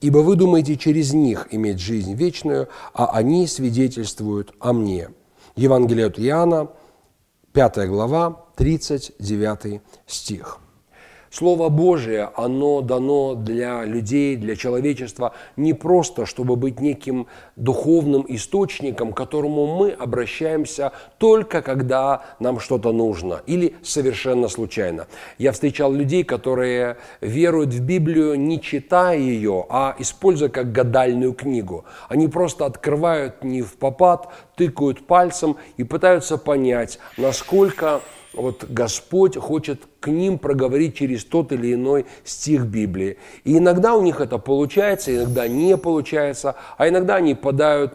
Ибо вы думаете через них иметь жизнь вечную, а они свидетельствуют о мне». Евангелие от Иоанна, 5 глава, 39 стих. Слово Божие, оно дано для людей, для человечества не просто, чтобы быть неким духовным источником, к которому мы обращаемся только когда нам что-то нужно или совершенно случайно. Я встречал людей, которые веруют в Библию, не читая ее, а используя как гадальную книгу. Они просто открывают невпопад, тыкают пальцем и пытаются понять, насколько... Господь хочет к ним проговорить через тот или иной стих Библии. И иногда у них это получается, иногда не получается, а иногда они впадают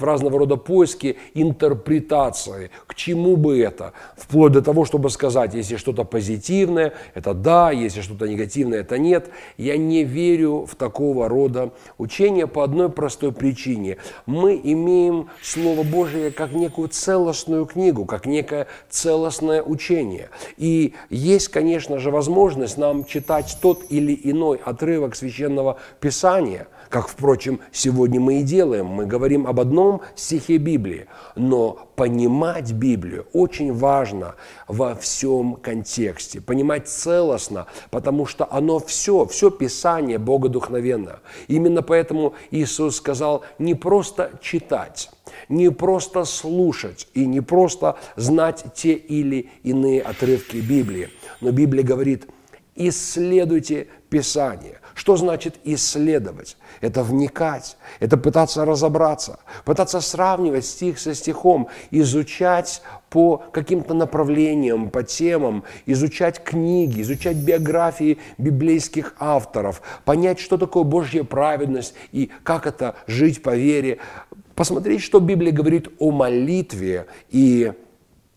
в разного рода поиски интерпретации, к чему бы это, вплоть до того, чтобы сказать, если что-то позитивное, это да, если что-то негативное, это нет. Я не верю в такого рода учения по одной простой причине. Мы имеем Слово Божие как некую целостную книгу, как некое целостное учение. И есть, конечно же, возможность нам читать тот или иной отрывок Священного Писания, как, впрочем, сегодня мы и делаем. Мы говорим об одном стихе Библии, но понимать Библию очень важно во всем контексте, понимать целостно, потому что оно все Писание богодухновенно. Именно поэтому Иисус сказал не просто читать, не просто слушать и не просто знать те или иные отрывки Библии. Но Библия говорит: исследуйте Писание. Что значит исследовать? Это вникать, это пытаться разобраться, пытаться сравнивать стих со стихом, изучать по каким-то направлениям, по темам, изучать книги, изучать биографии библейских авторов, понять, что такое Божья праведность и как это жить по вере, посмотреть, что Библия говорит о молитве и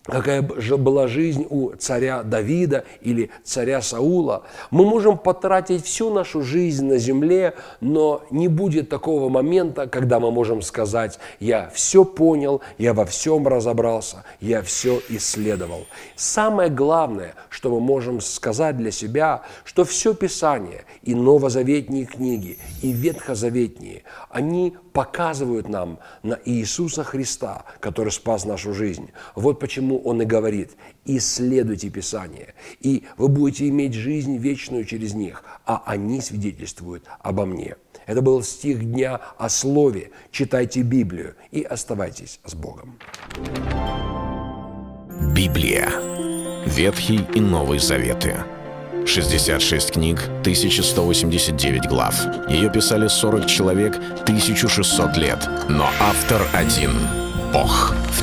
какая же была жизнь у царя Давида или царя Саула. Мы можем потратить всю нашу жизнь на земле, но не будет такого момента, когда мы можем сказать: я все понял, я во всем разобрался, я все исследовал. Самое главное, что мы можем сказать для себя, что все Писание, и новозаветные книги, и ветхозаветные, они показывают нам на Иисуса Христа, который спас нашу жизнь. Вот почему Он и говорит: исследуйте Писание, и вы будете иметь жизнь вечную через них, а они свидетельствуют обо мне. Это был стих дня о Слове. Читайте Библию и оставайтесь с Богом. Библия. Ветхий и Новый Заветы. 66 книг, 1189 глав. Ее писали 40 человек, 1600 лет. Но автор один — Бог. В